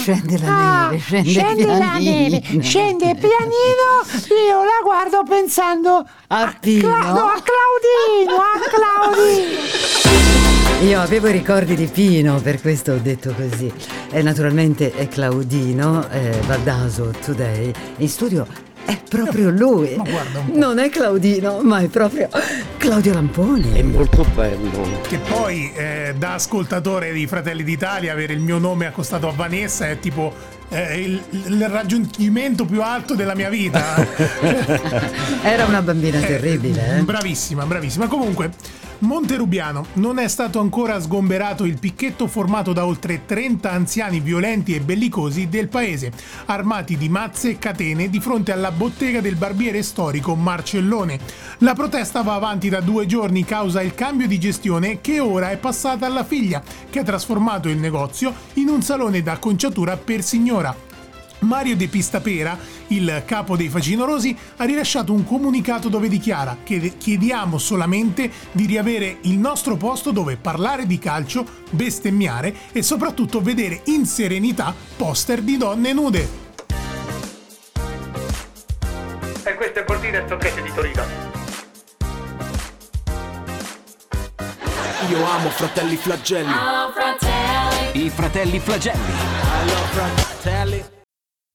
Scende la neve, scende la neve, scende pianino. Io la guardo pensando a Claudino. Io avevo ricordi di Pino, per questo ho detto così. E naturalmente è Claudino, Baldaso Today. In studio è proprio lui, ma guarda un po'. Non è Claudino, ma è proprio Claudio Lamponi. È molto bello. Che poi da ascoltatore di Fratelli d'Italia avere il mio nome accostato a Vanessa è tipo il raggiungimento più alto della mia vita. Era una bambina terribile. Bravissima. Comunque, Monterubiano non è stato ancora sgomberato il picchetto formato da oltre 30 anziani violenti e bellicosi del paese, armati di mazze e catene di fronte alla bottega del barbiere storico Marcellone. La protesta va avanti da 2 giorni causa il cambio di gestione che ora è passata alla figlia, che ha trasformato il negozio in un salone da acconciatura per signora. Mario De Pistapera, il capo dei facinorosi, ha rilasciato un comunicato dove dichiara che chiediamo solamente di riavere il nostro posto dove parlare di calcio, bestemmiare e soprattutto vedere in serenità poster di donne nude. E questo è Cortina e Stocchetti di Torino. Io amo Fratelli Flagelli. Oh, fratelli. I Fratelli Flagelli. I love Fratelli.